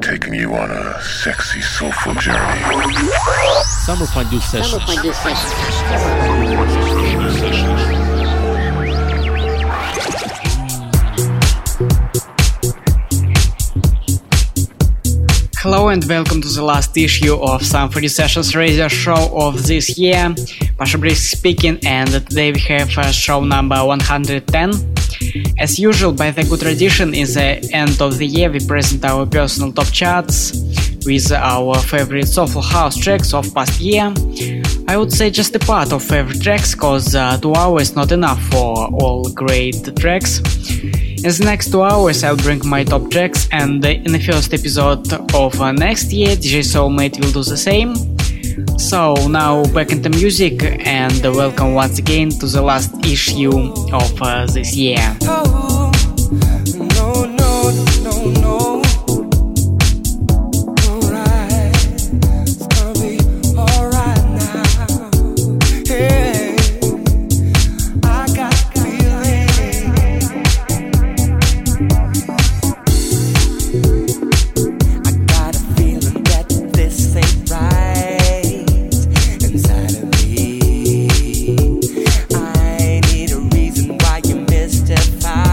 taking you on a sexy, soulful journey. Summer Fondue Sessions. Hello and welcome to the last issue of Summer Fondue Sessions radio show of this year. Pasha Brisk speaking, and today we have show number 110. As usual, by the good tradition, in the end of the year we present our personal top charts with our favorite soulful house tracks of past year. I would say just a part of favorite tracks, cause 2 hours is not enough for all great tracks. In the next 2 hours I'll bring my top tracks, and in the first episode of next year DJ Soulmate will do the same. So now back into music, and welcome once again to the last issue of this year. Oh, no. Step out.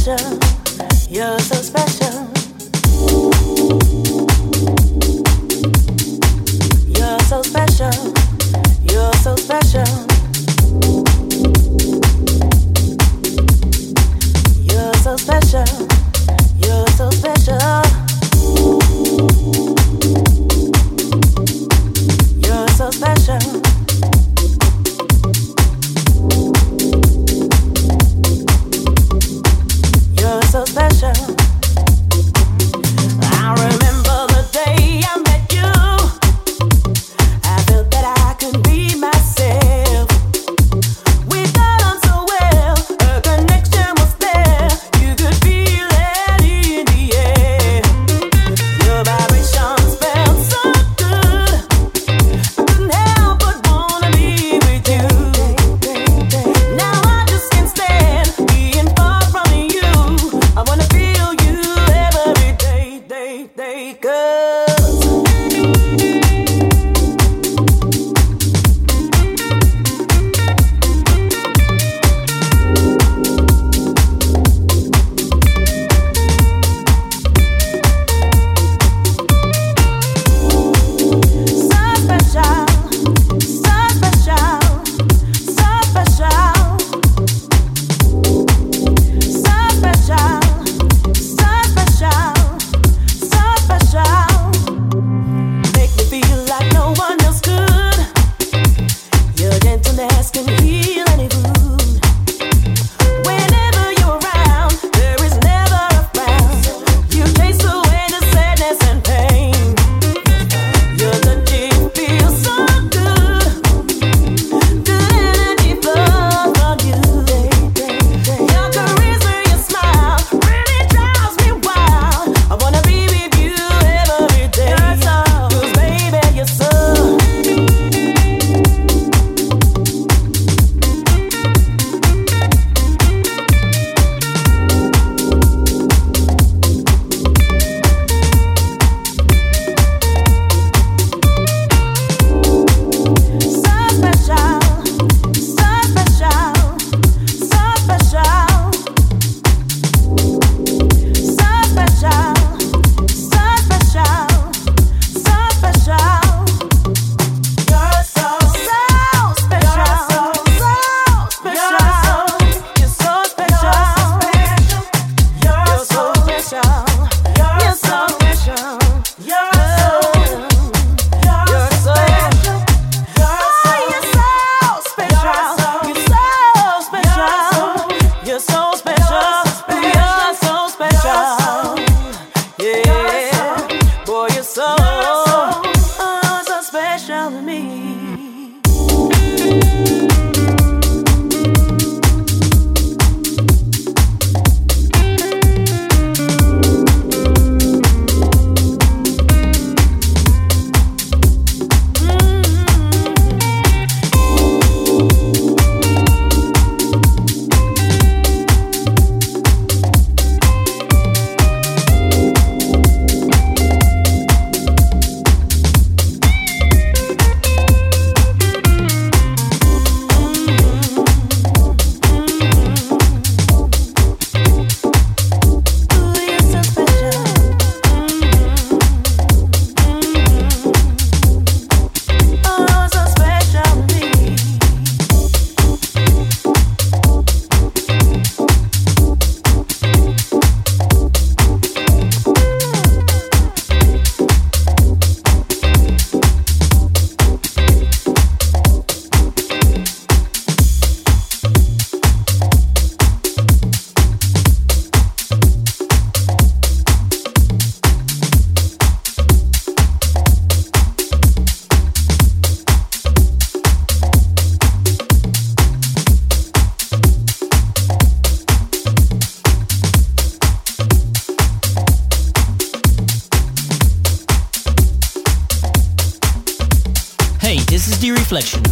special, you're so special. You're so special, you're so special. You're so special, you're so special. You're so special. You're so special. I remember the day I met you. I felt that I could be myself. We got on so well, a connection was there. You could feel it in the air. Your vibrations felt so good. I couldn't help but wanna be with you.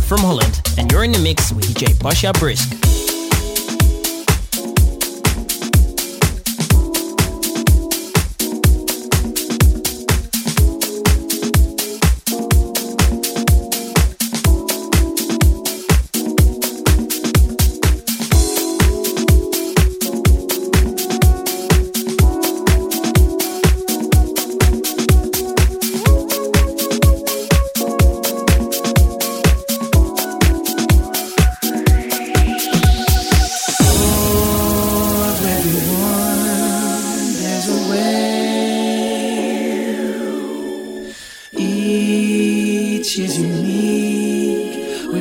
From Holland, and you're in the mix with DJ Pasha Brisk.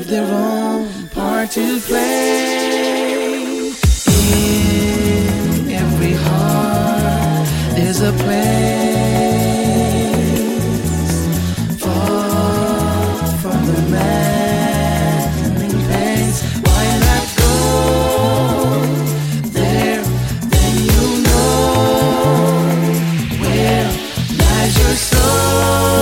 have their own part to play. In every heart there's a place far from the maddening pains. Why not go there? Then you know where lies your soul.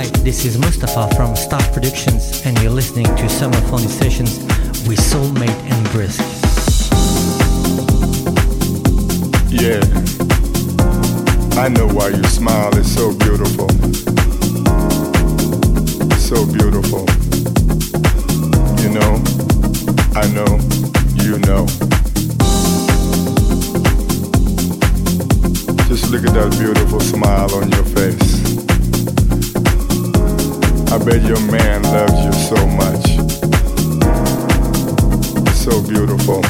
Hi, this is Mustafa from Star Productions and you're listening to Summer Fondue Sessions with Soulmate and Brisk. Yeah, I know why you smile, it's so beautiful. It's so beautiful. You know, I know, you know. Just look at that beautiful smile on your face. I bet your man loves you so much. It's so beautiful.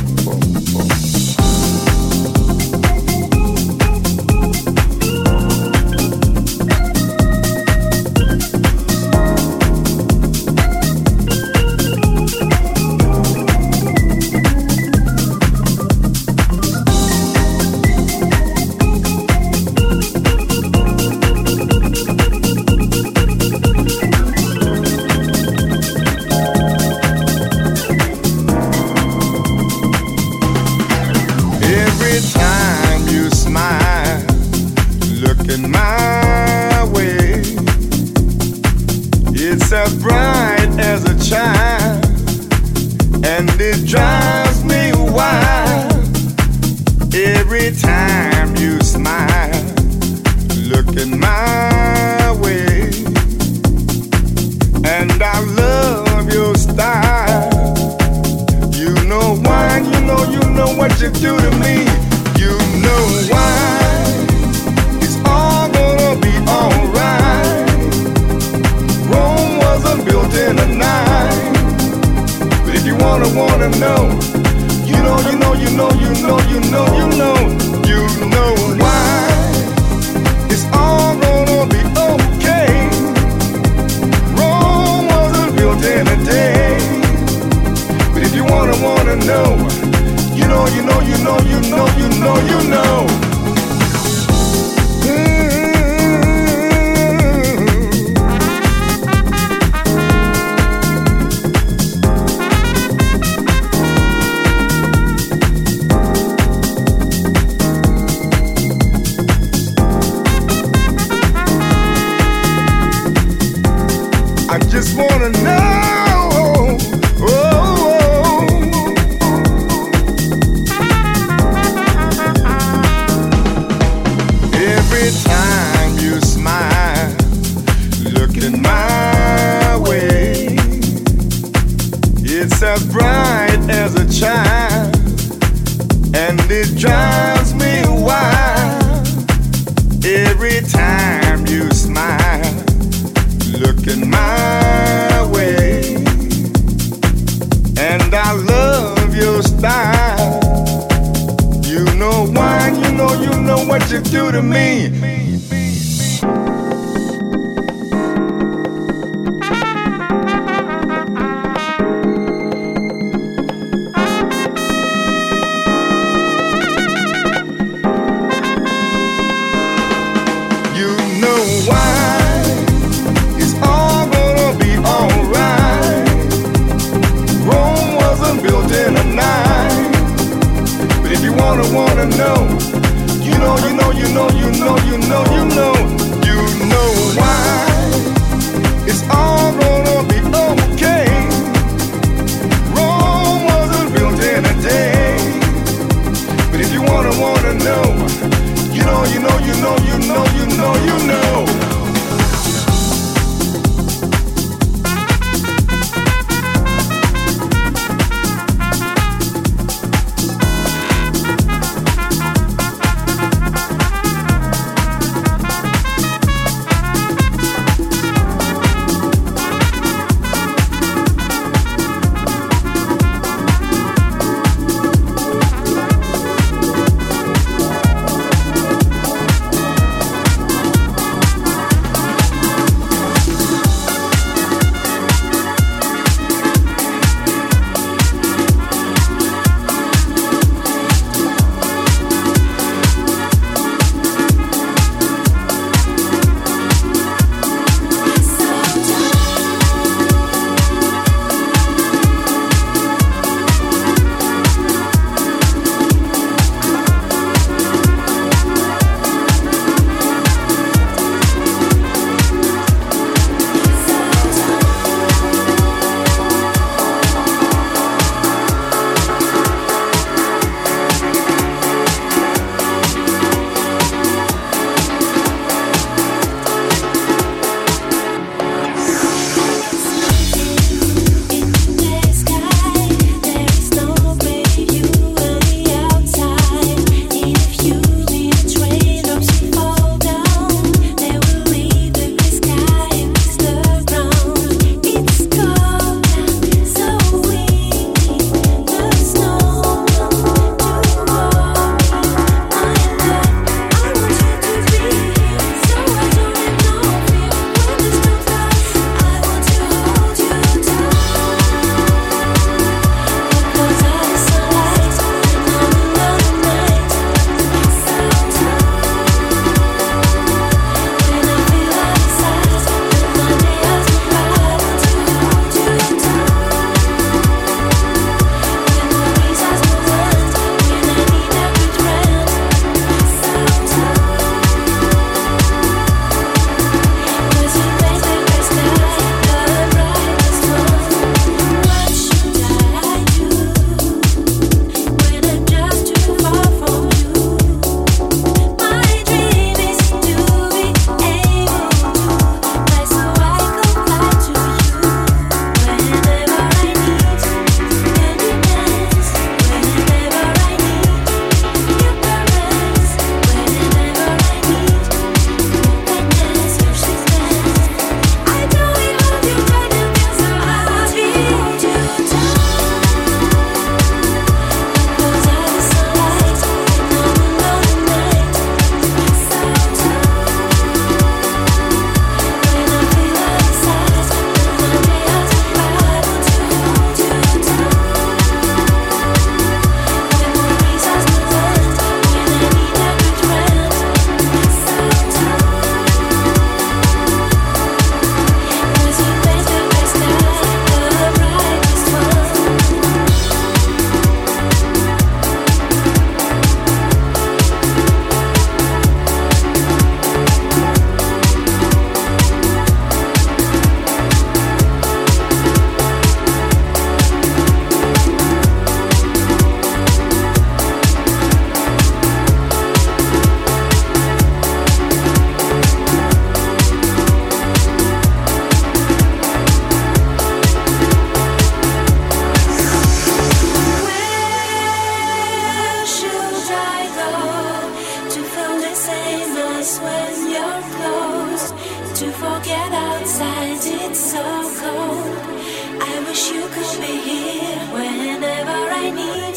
to forget outside, it's so cold. I wish you could be here whenever I need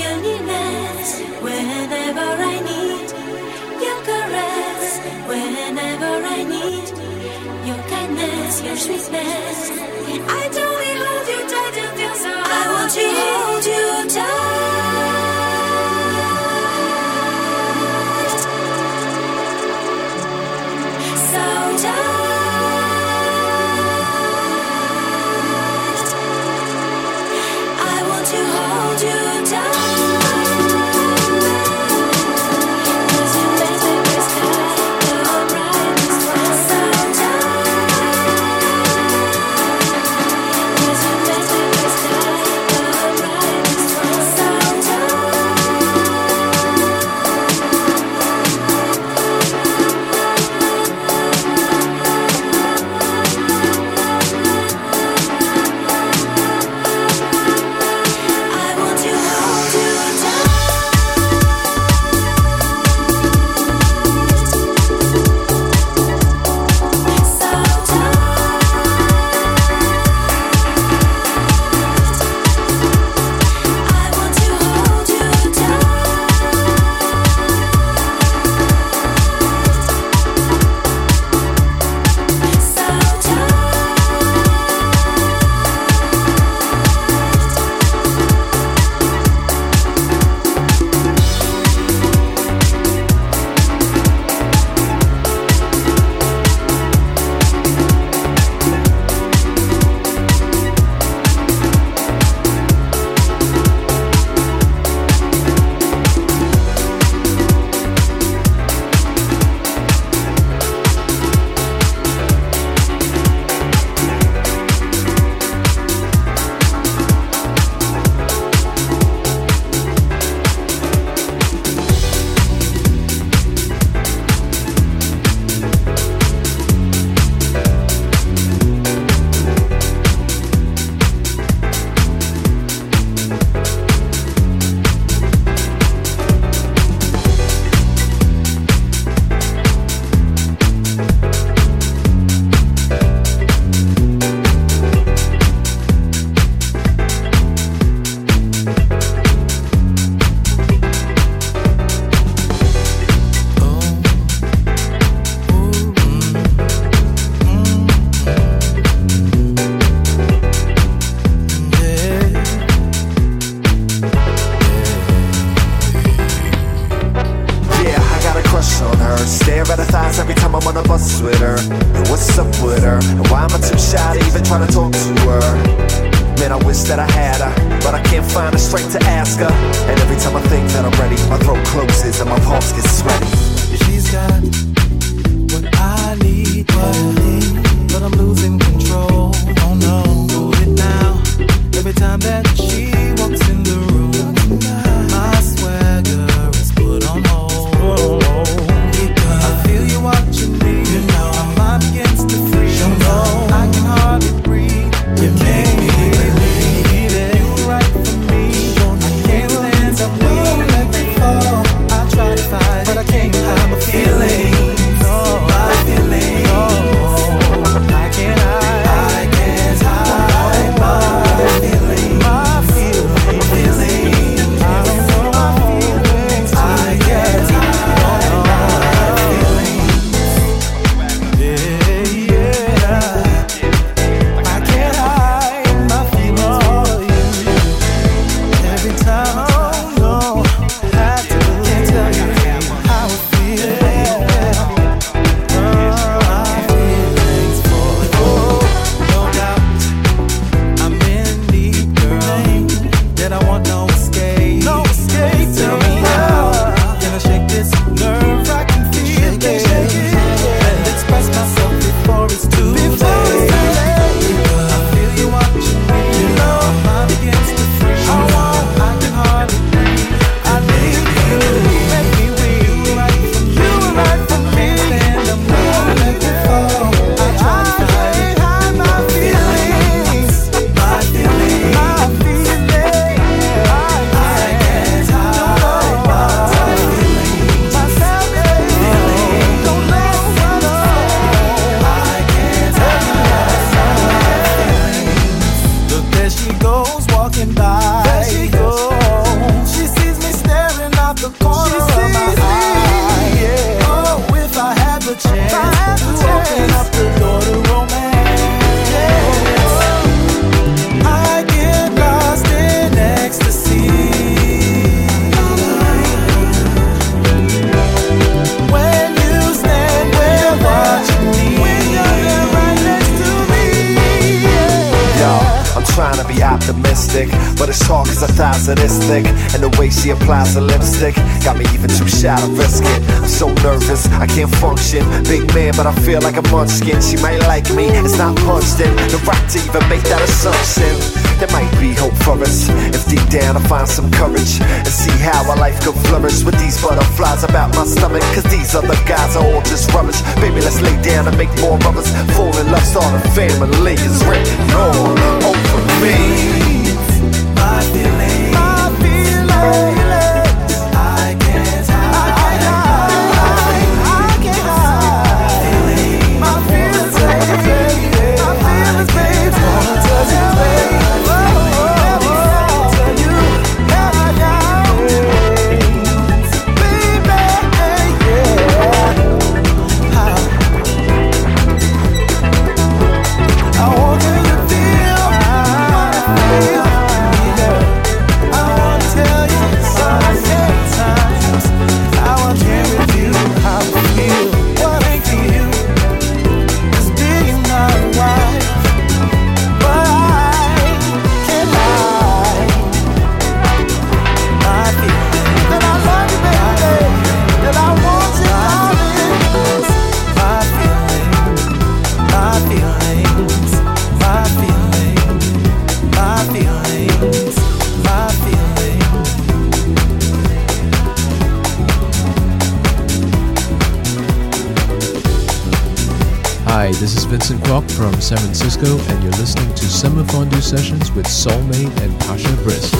your nearness, whenever I need your caress, whenever I need your kindness, your sweetness. I don't hold you tight until so I want to hold you tight. But I can't hide my feeling. Optimistic, but his talk is 1,000istic, and the way she applies her lipstick got me even too shy to risk it. I'm so nervous, I can't function. Big man, but I feel like a munchkin. She might like me, it's not punched in the right to even make that assumption. There might be hope for us if deep down I find some courage and see how our life could flourish with these butterflies about my stomach. Cause these other guys are all just rubbish. Baby, let's lay down and make more of us. Fall in love, start a family. It's written all over me. My feelings, my feelings, I can't hide, I can't hide. My feelings, baby, my feelings, baby. Wanna tell you, baby, tell you, baby, yeah. I want you to feel what I feel. Hi, this is Vincent Kwok from San Francisco, and you're listening to Summer Fondue Sessions with Soulmate and Pasha Brisk.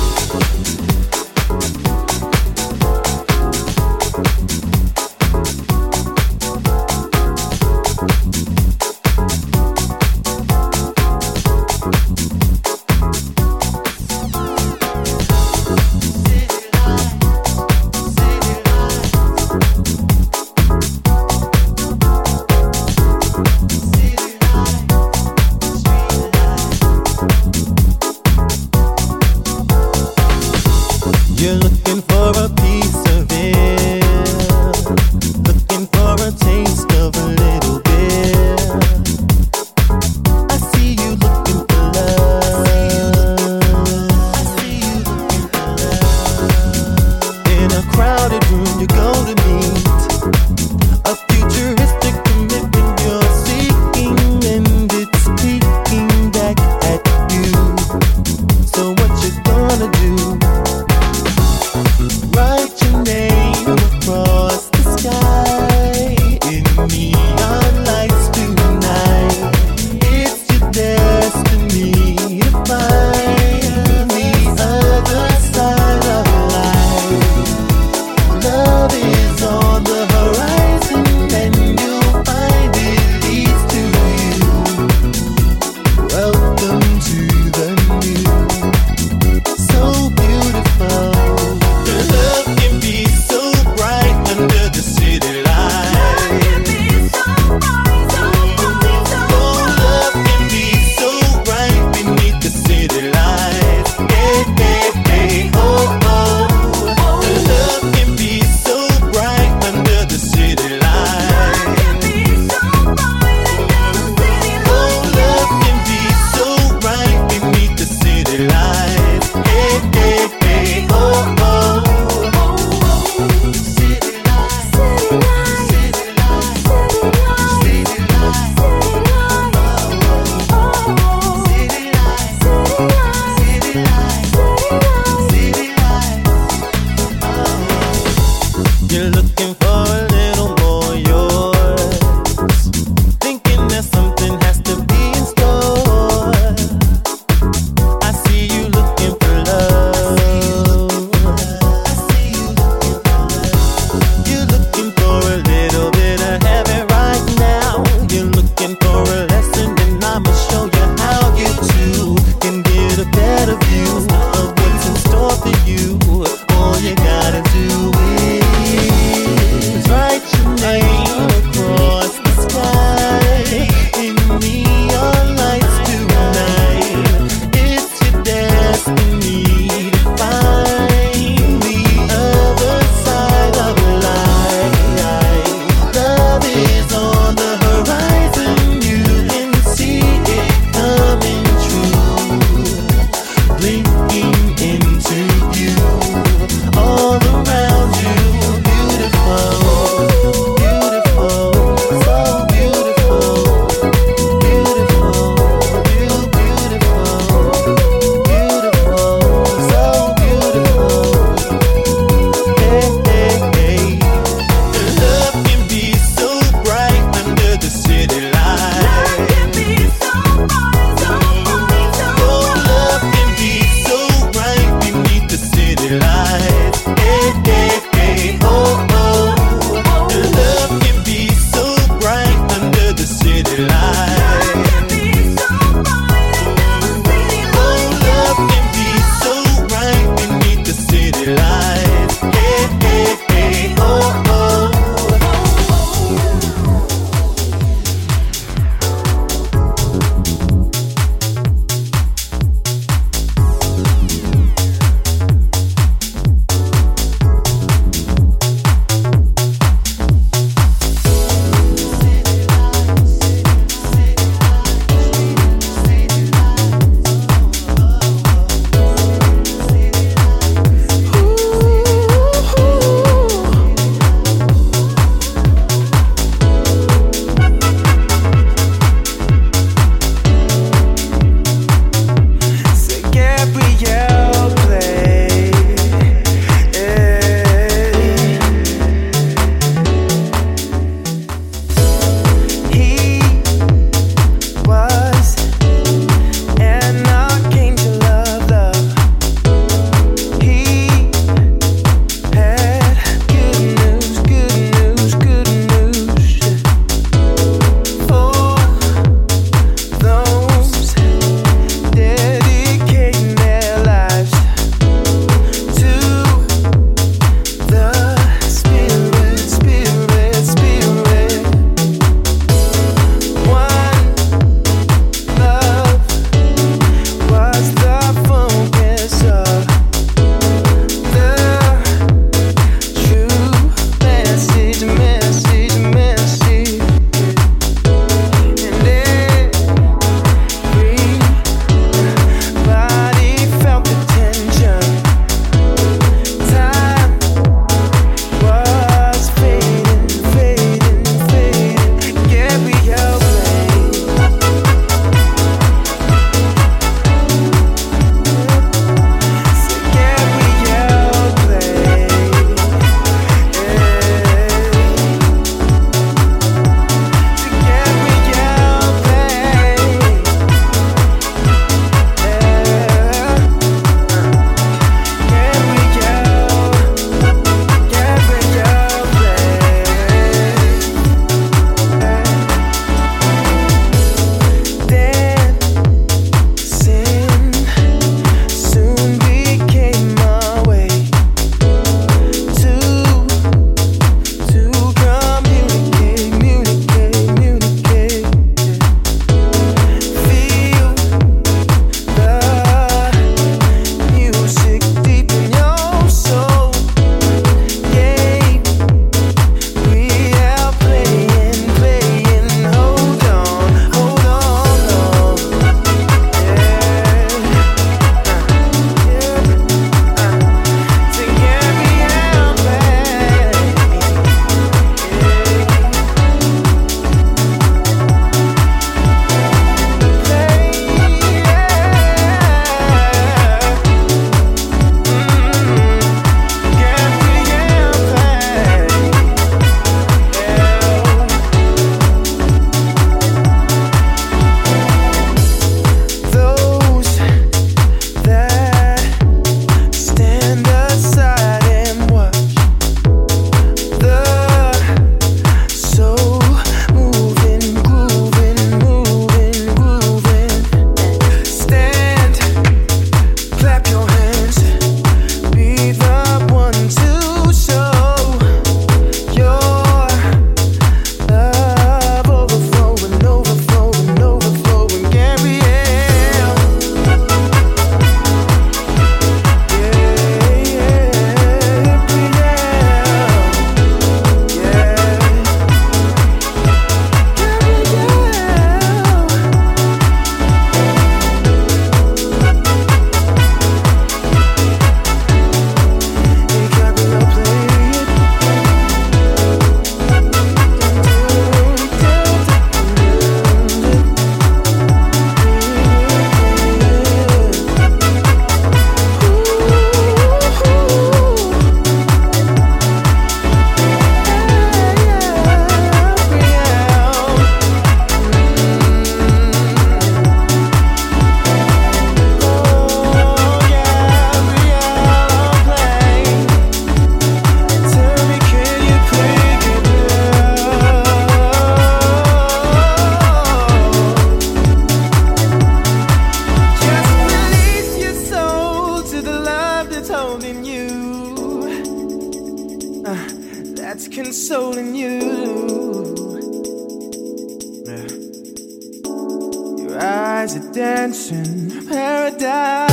eyes are dancing paradise.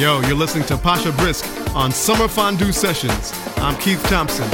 Yo, you're listening to Pasha Brisk on Summer Fondue Sessions. I'm Keith Thompson.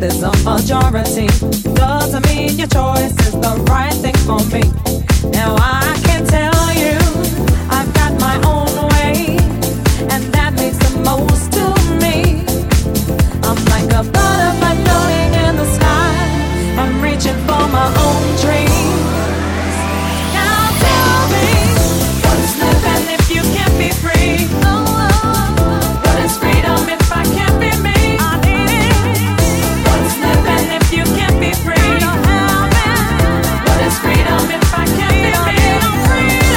there's a majority. Doesn't mean your choice is the right thing for me. Now I can tell you I've got my own way, and that means the most to me. I'm like a butterfly floating in the sky, I'm reaching for my own dreams. Now tell me, what's living if you can't be free? What is freedom if I can't be me? Freedom if I can't be made free.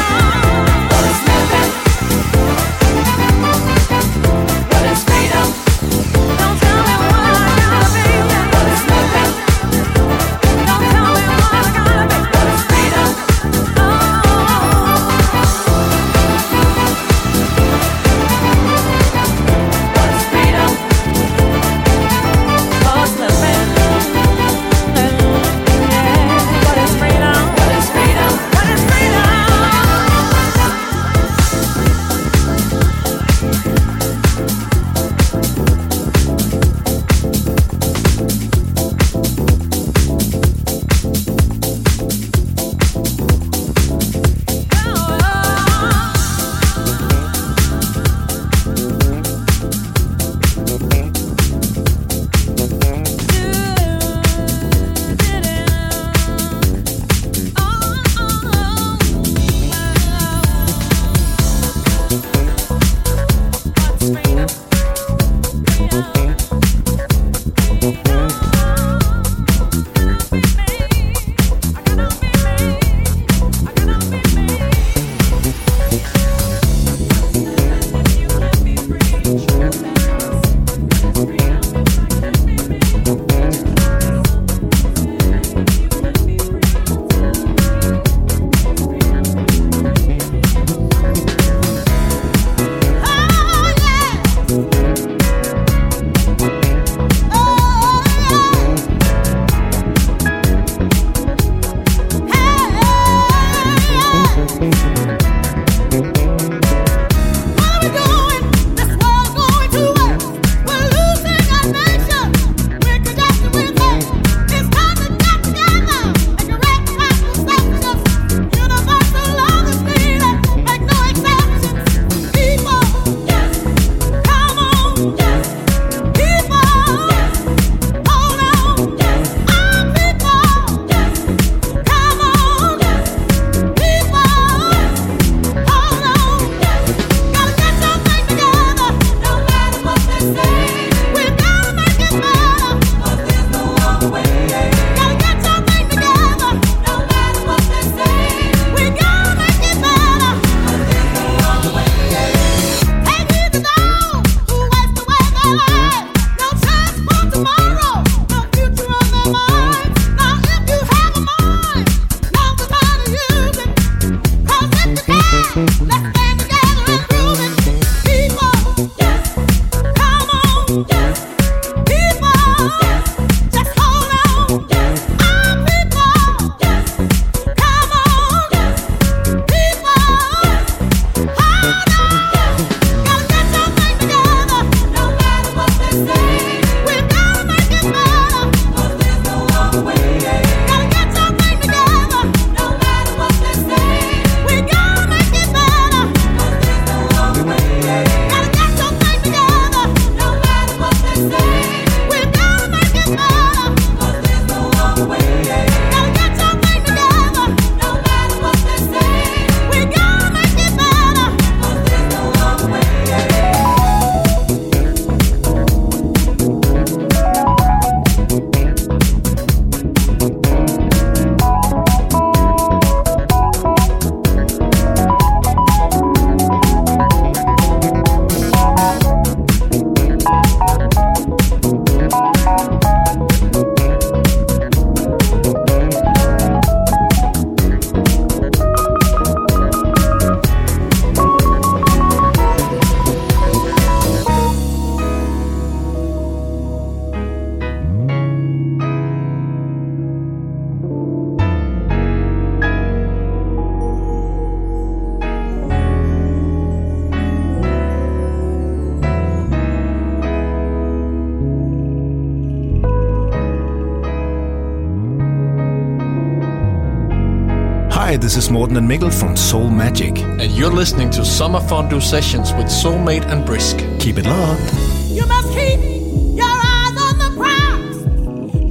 Hi, this is Morten and Mikkel from Soul Magic. And you're listening to Summer Fondue Sessions with Soulmate and Brisk. Keep it locked. You must keep your eyes on the prize.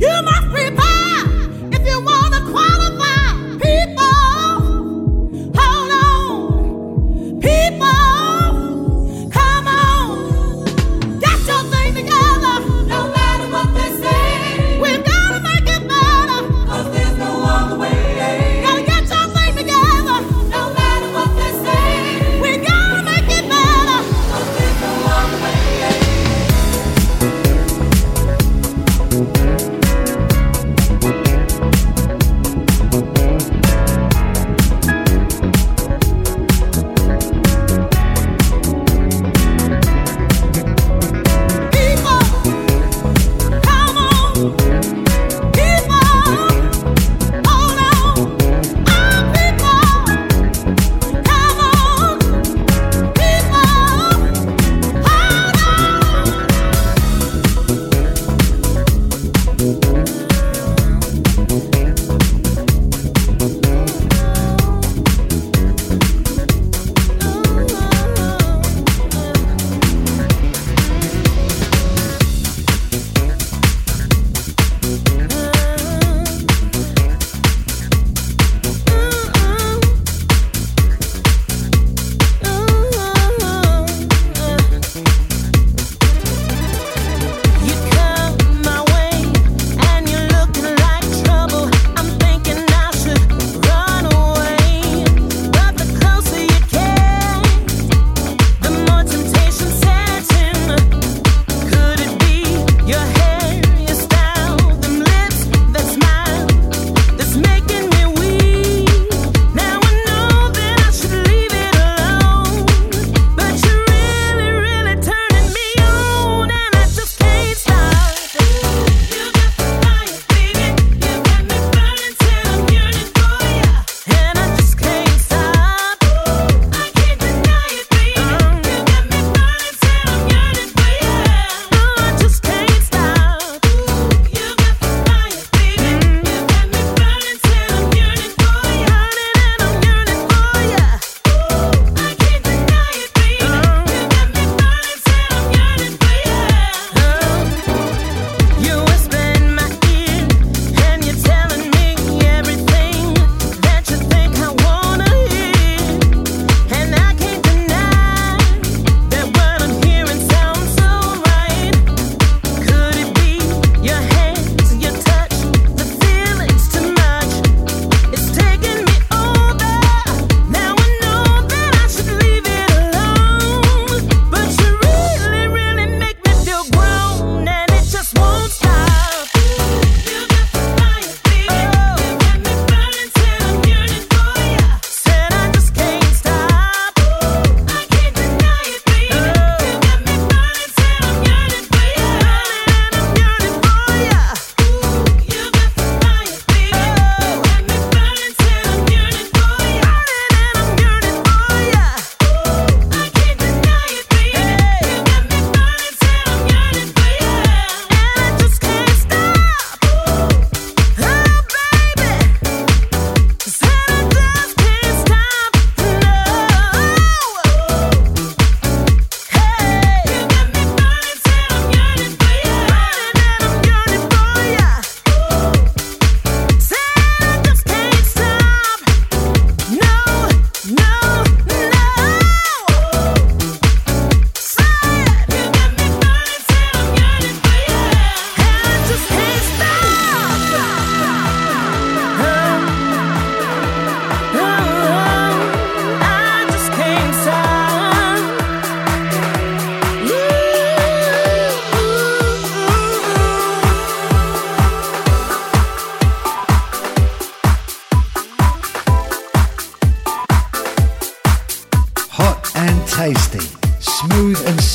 You must prepare if you want to qualify. People, hold on. People, come on. Get your thing together. No matter what they say, we've got to make it better. 'Cause there's no other way. Gotta get your thing together. No matter what they say, we gotta make it better. 'Cause there's no other way.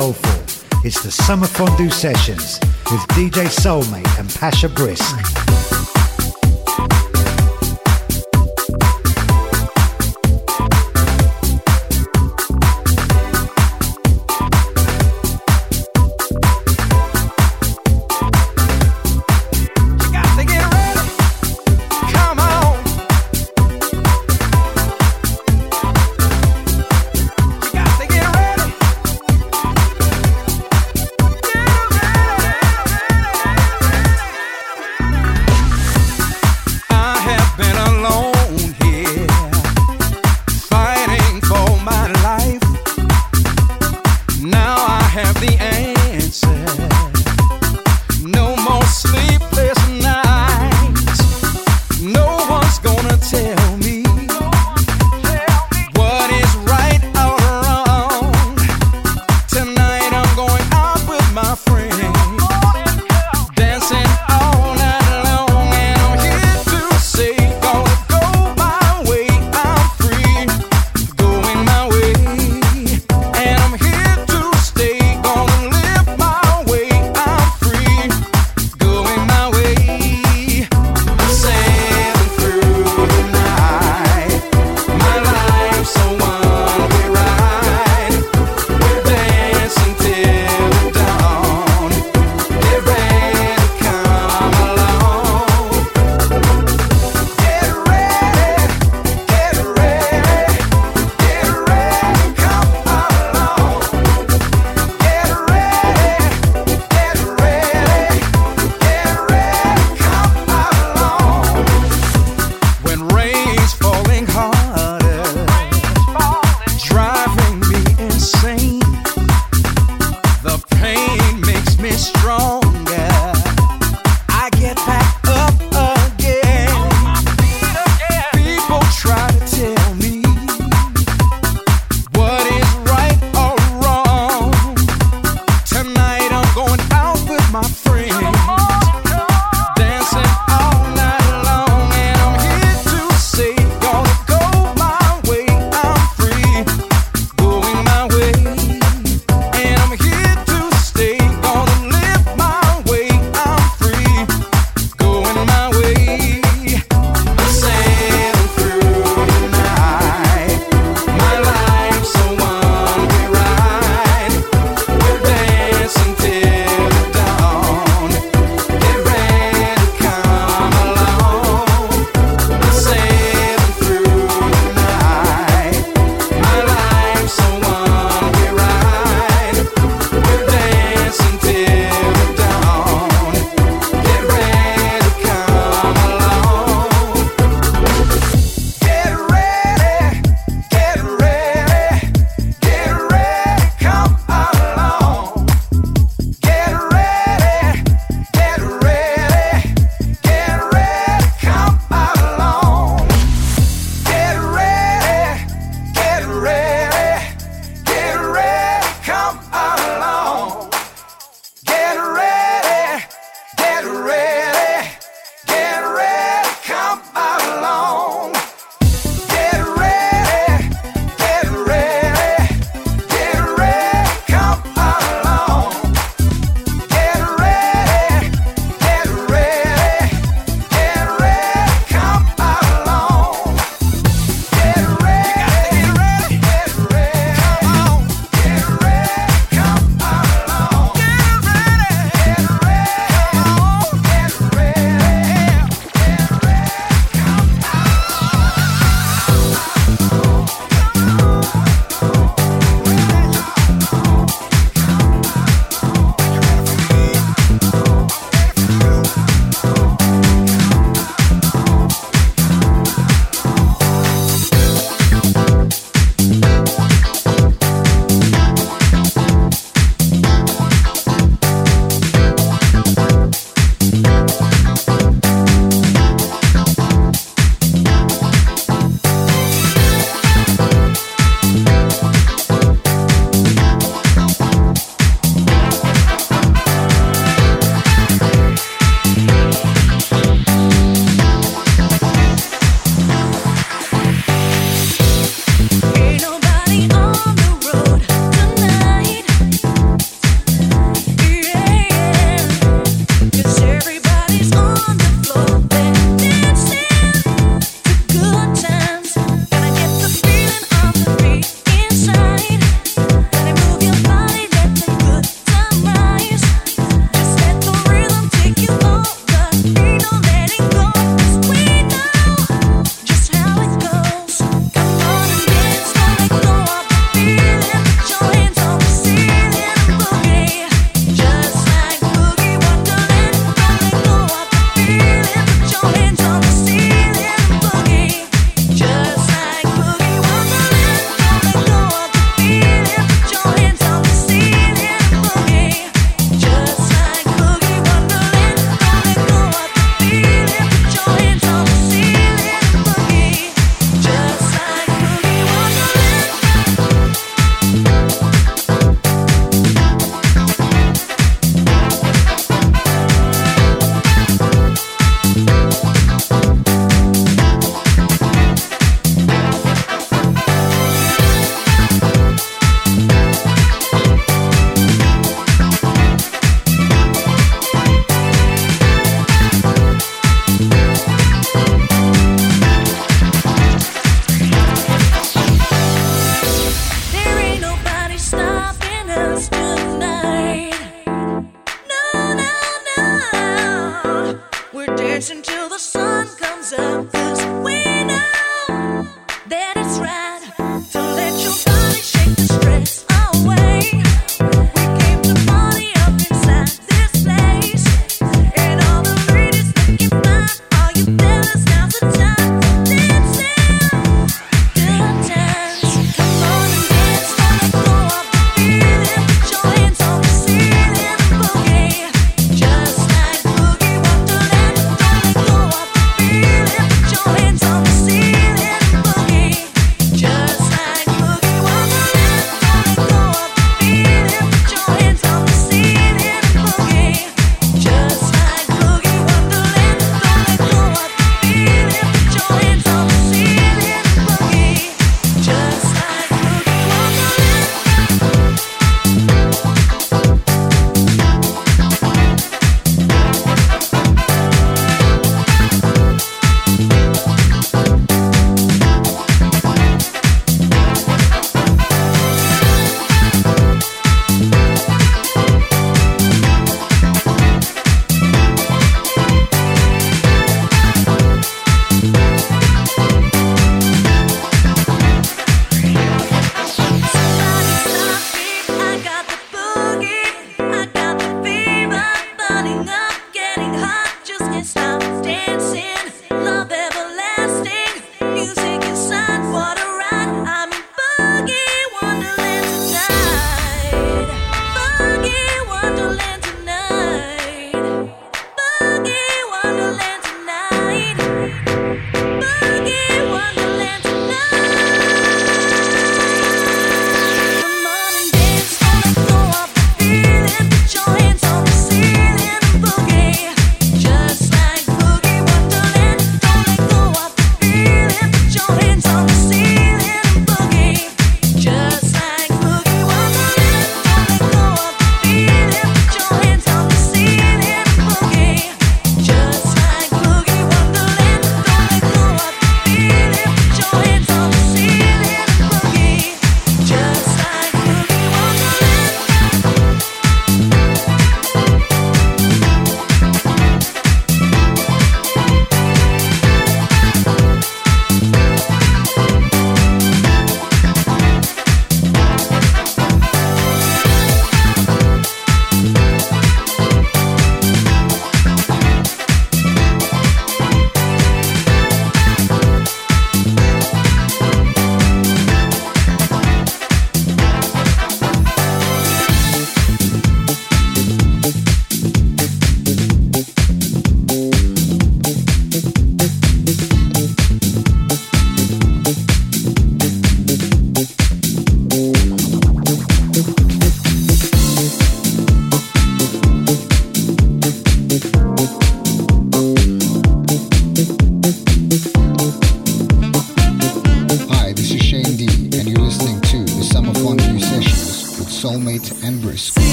Soulful. It's the Summer Fondue Sessions with DJ Soulmate and Pasha Brisk. Now I have the answer. No more sleepless nights. No one's gonna tell me what is right or wrong. Tonight I'm going out with my friends, dancing all night long. And I'm here to say, gonna go my way. I'm free, going my way. And I'm here to stay, gonna live my way. I'm free, going my way.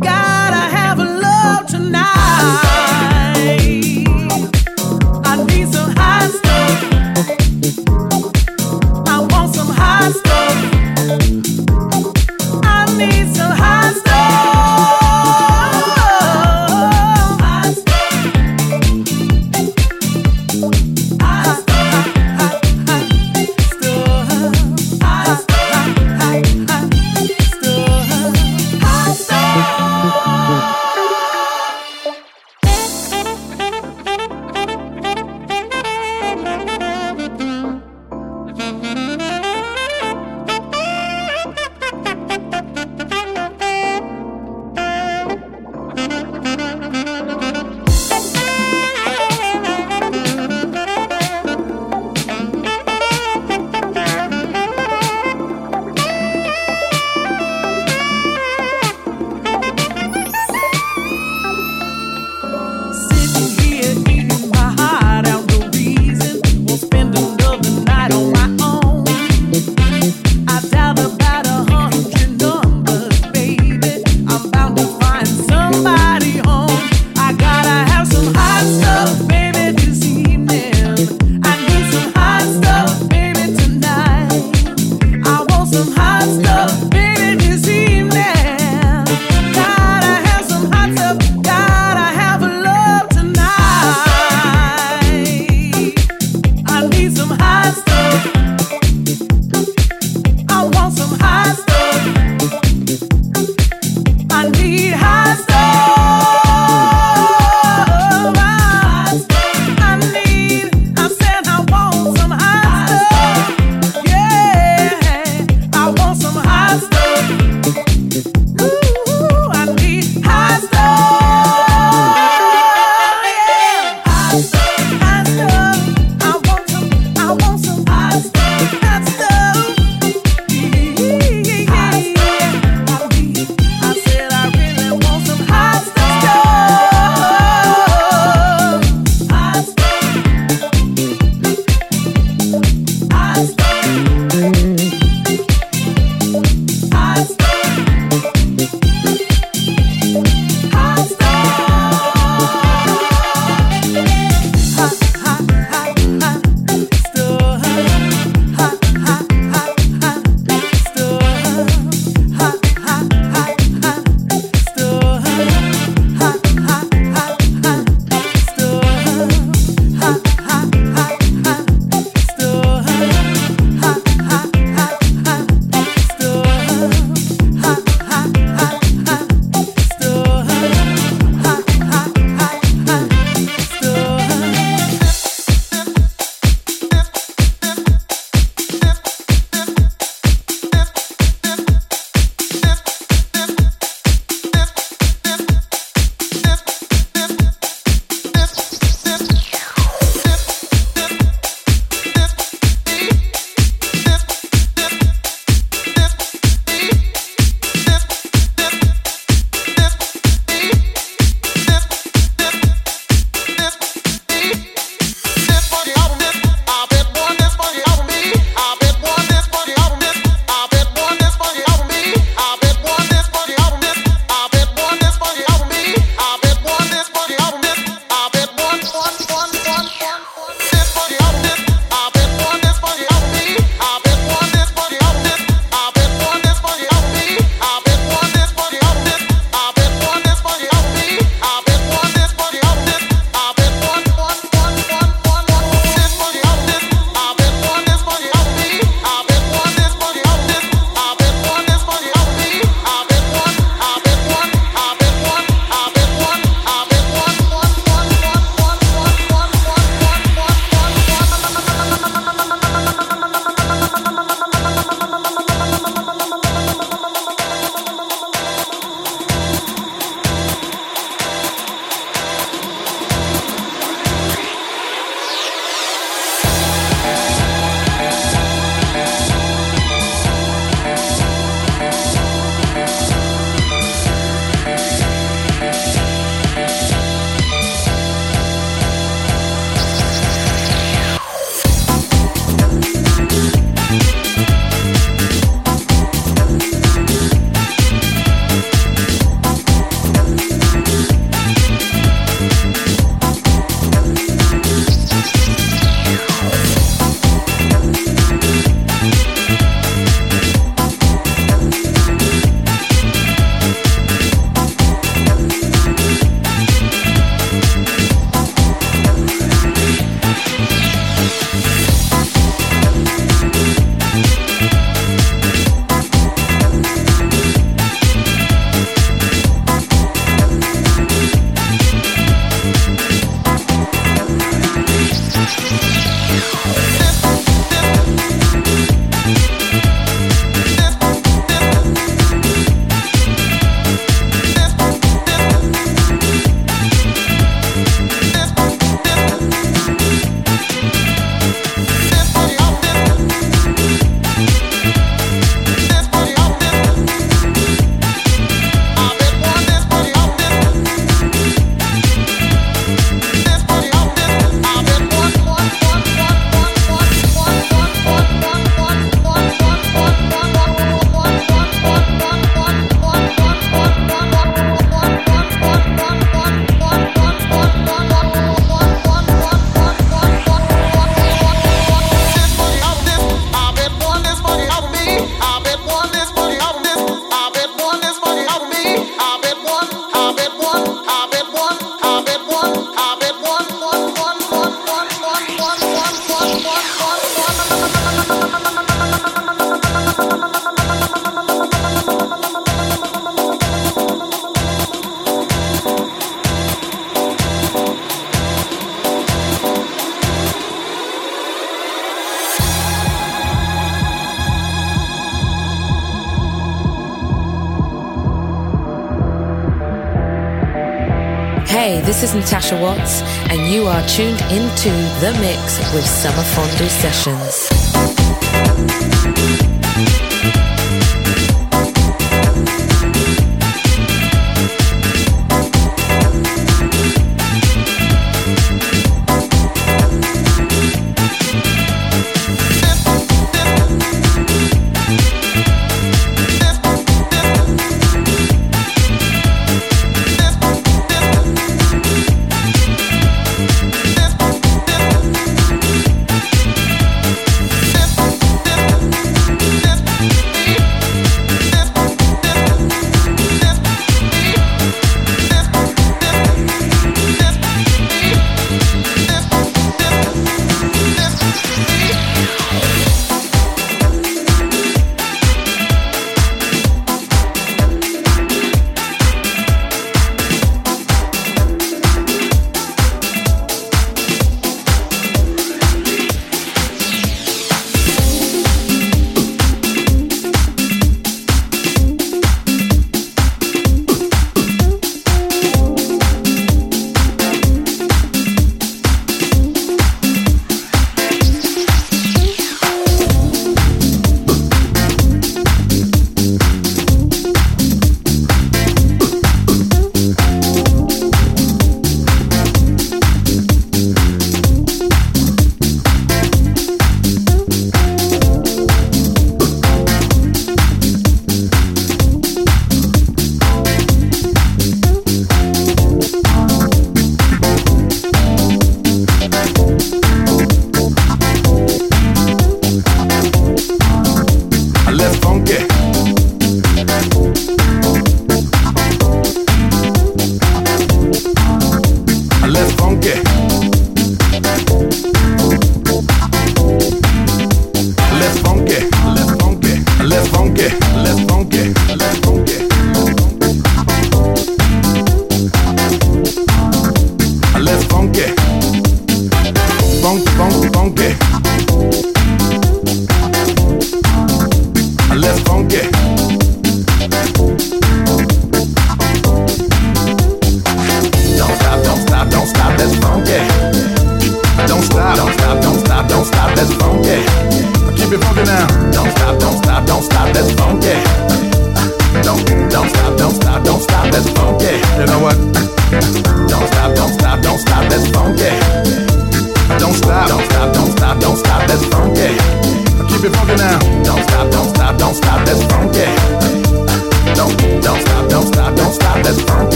Gotta have a love tonight. Hey, this is Natasha Watts, and you are tuned into The Mix with Summer Fondue Sessions.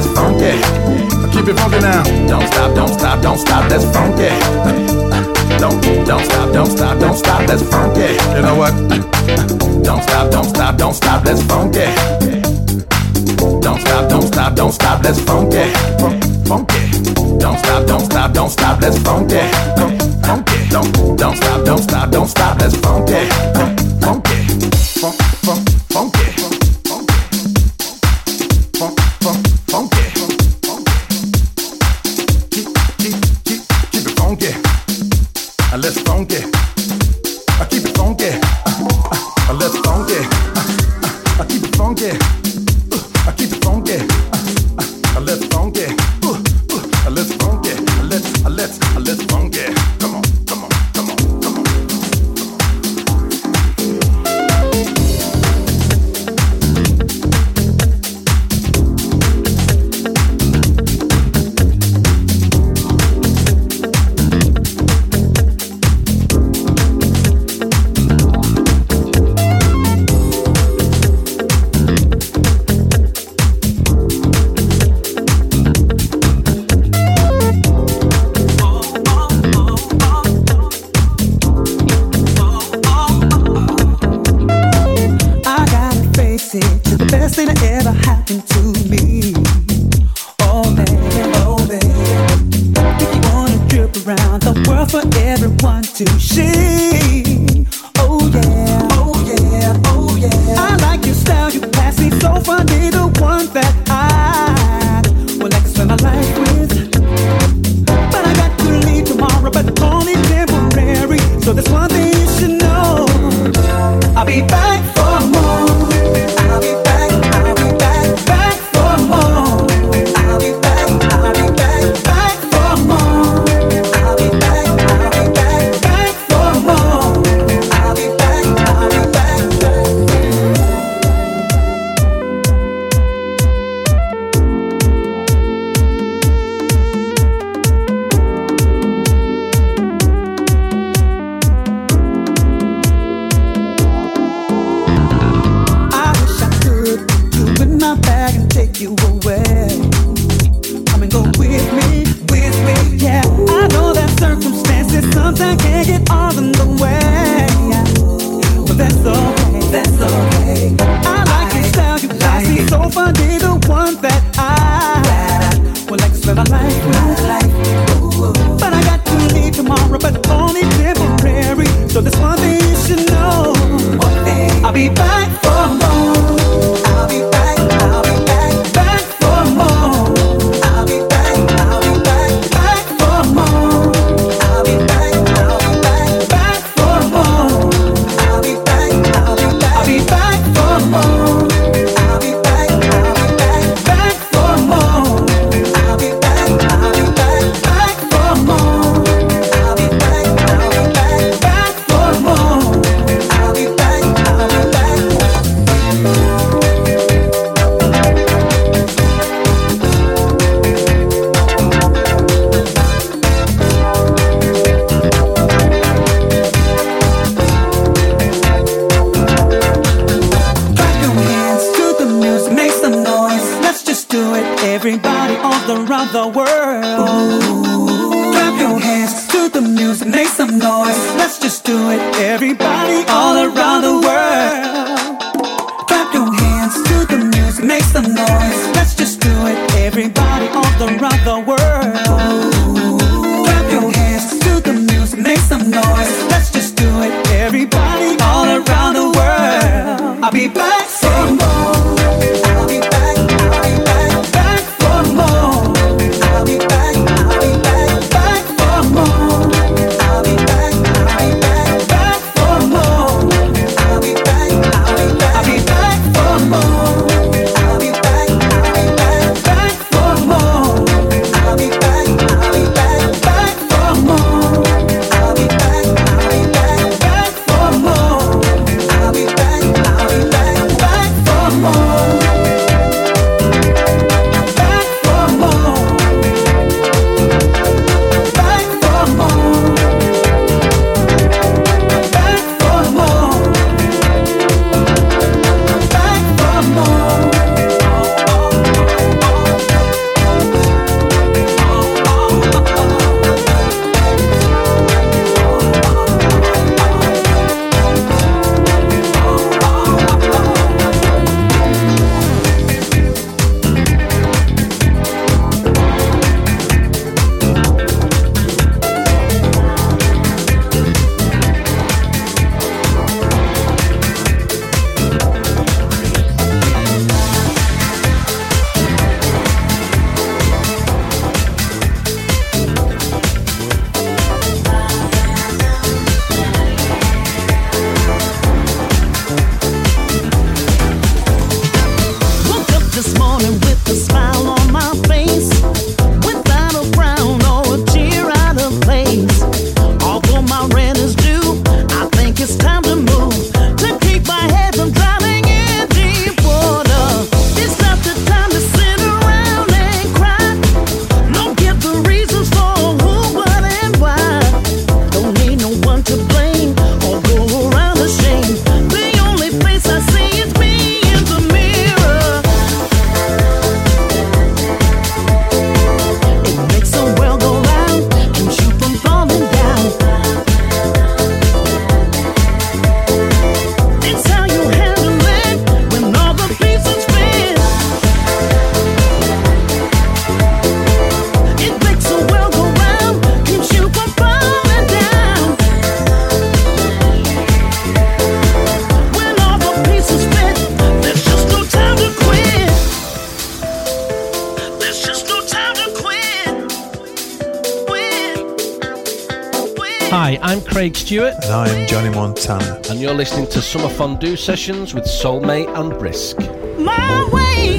that's funky. Keep it funky now. Don't stop, don't stop, don't stop, that's funky. Don't stop, that's funky. You know what? Don't stop, that's funky. Don't stop, that's funky. Don't stop, that's funky. Don't stop, that's funky. Bye. Hi, I'm Craig Stewart. And I'm Johnny Montana. And you're listening to Summer Fondue Sessions with Soulmate and Brisk. My way!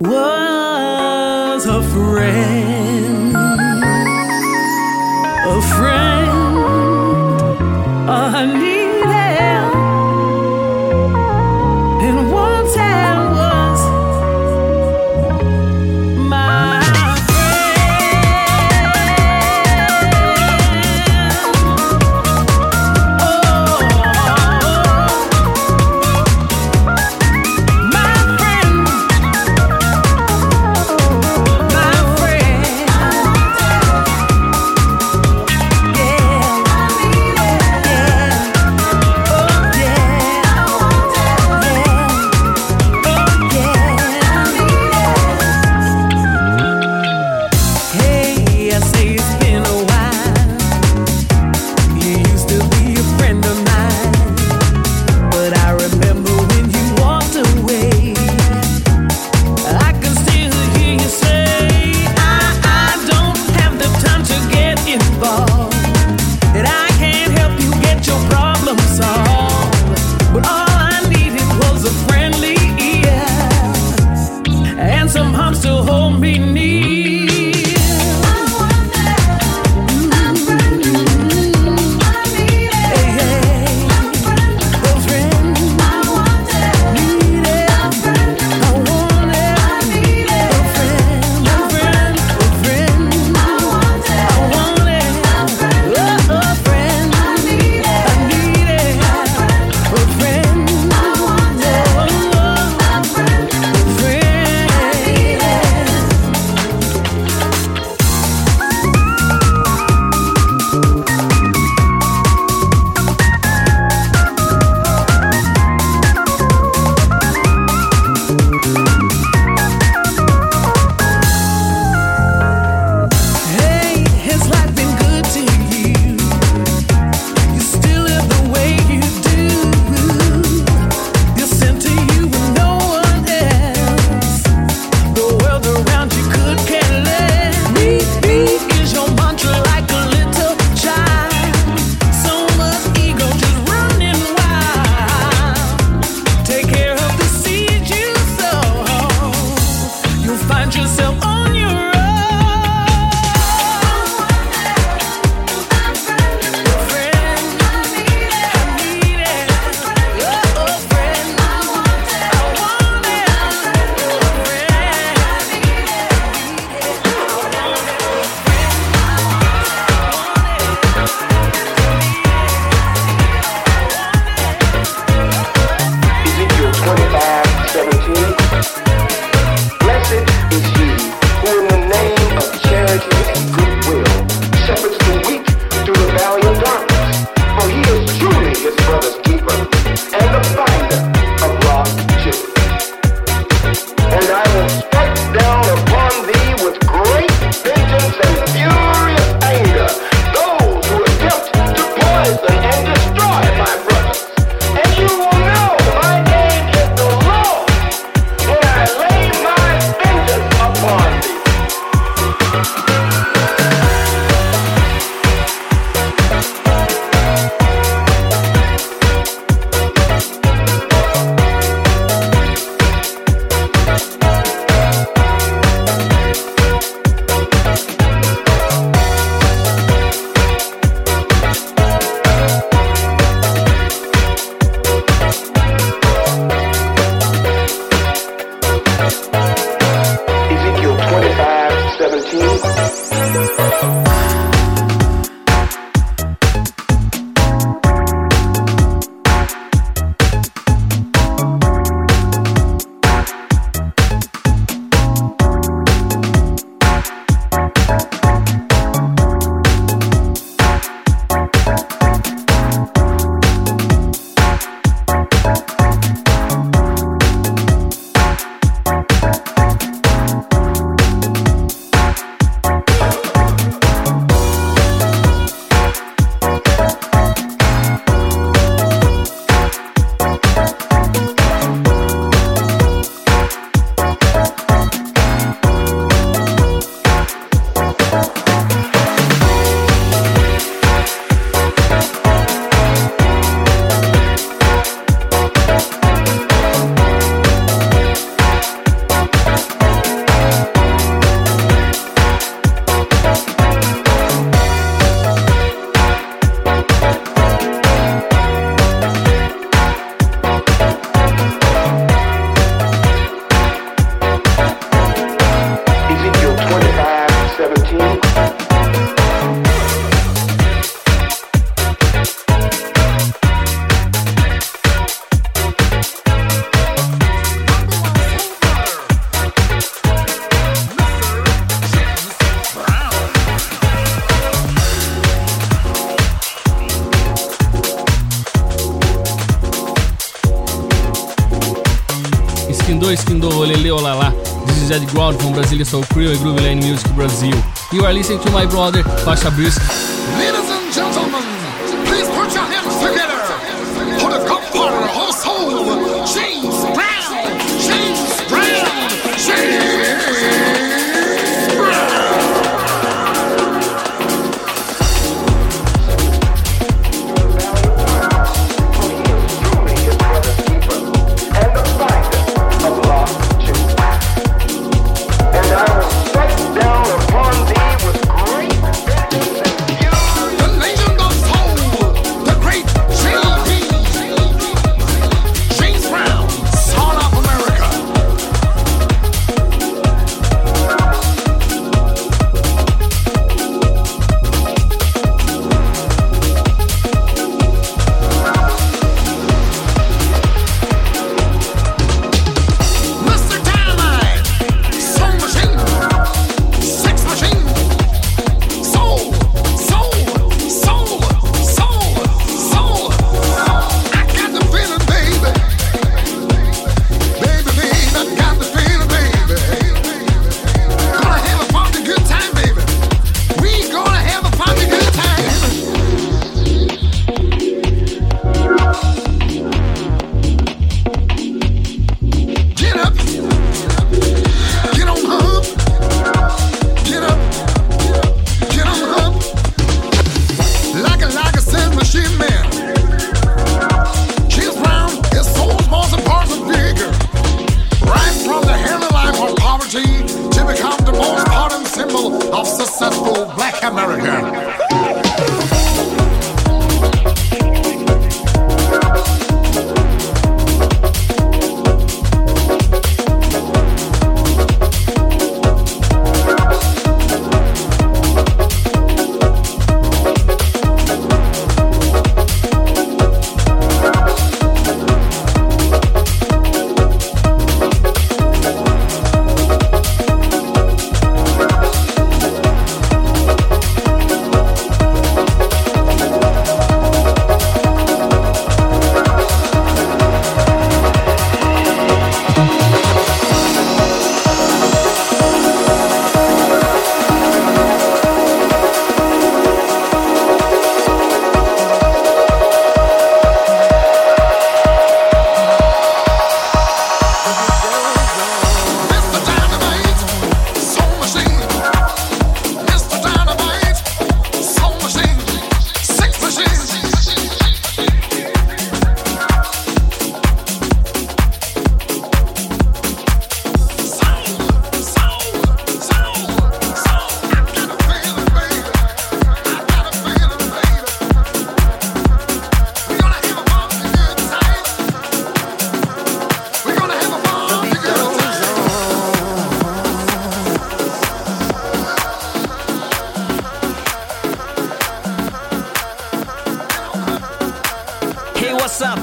was a friend, a friend I needed, and one time was my Blessed is you Fondue, Olele Olala. This is Ed Ground from Brazilian Soul Crew and Groove Lane Music Brazil. You are listening to my brother, Pasha Brisk. Ladies and gentlemen, please put your hands together for the comforter of soul, James Brown, James Brown, James Brown.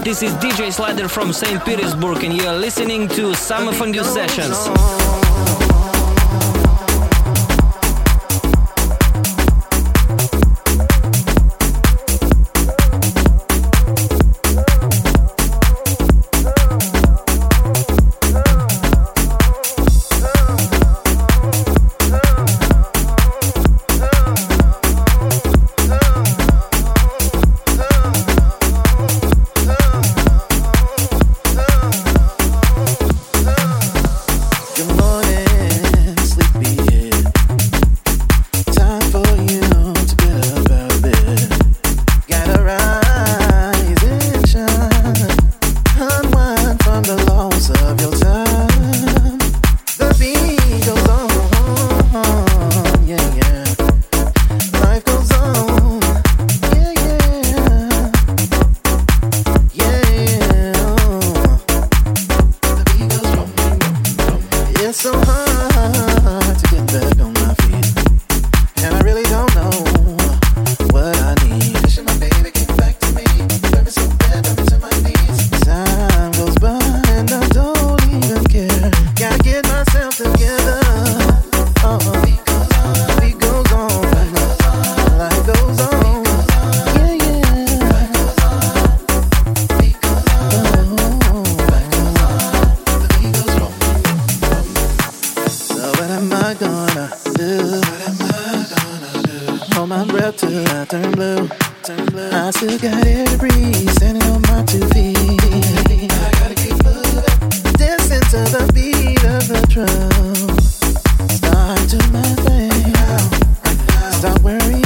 This is DJ Slider from St. Petersburg, and you're listening to Summer Fondue Sessions. Good morning. I gonna do? What am I gonna do? Hold my breath till I turn blue. I still got air to breathe, standing on my two feet. I gotta keep moving, dancing to the beat of the drum. Start doing my thing, right now. Stop worrying.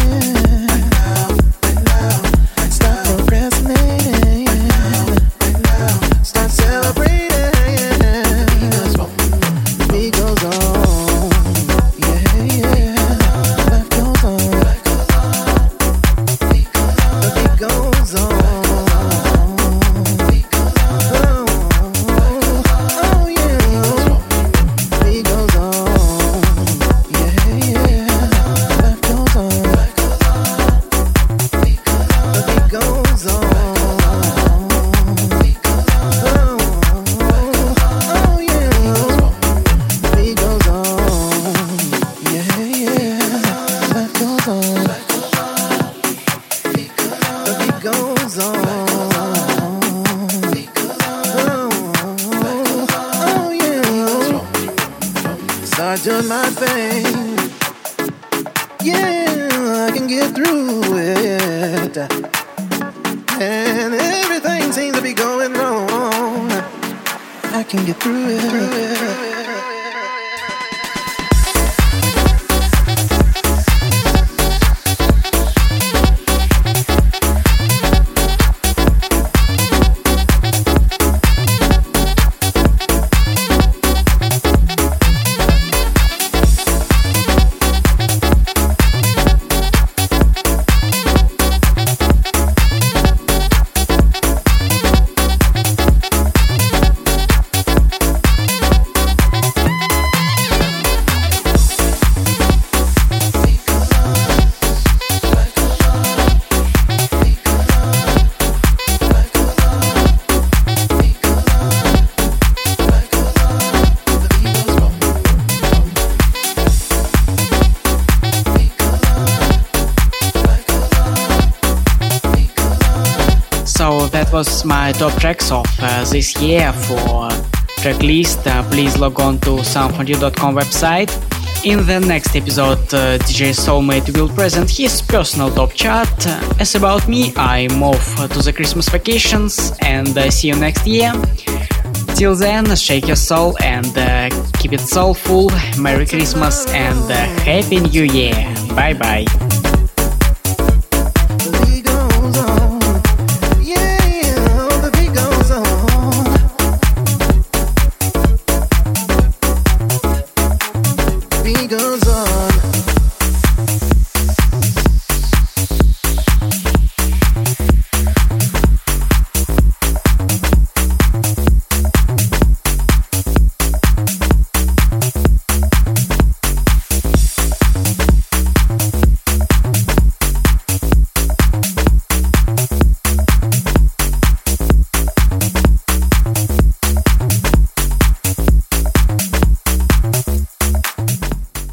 Was my top tracks of this year for track list. Please log on to soundfondue.com website. In the next episode, DJ Soulmate will present his personal top chart. As about me, I move to the Christmas vacations and see you next year. Till then, shake your soul and keep it soulful. Merry Christmas and Happy New Year. Bye-bye.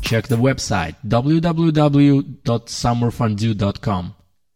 Check the website www.summerfondue.com.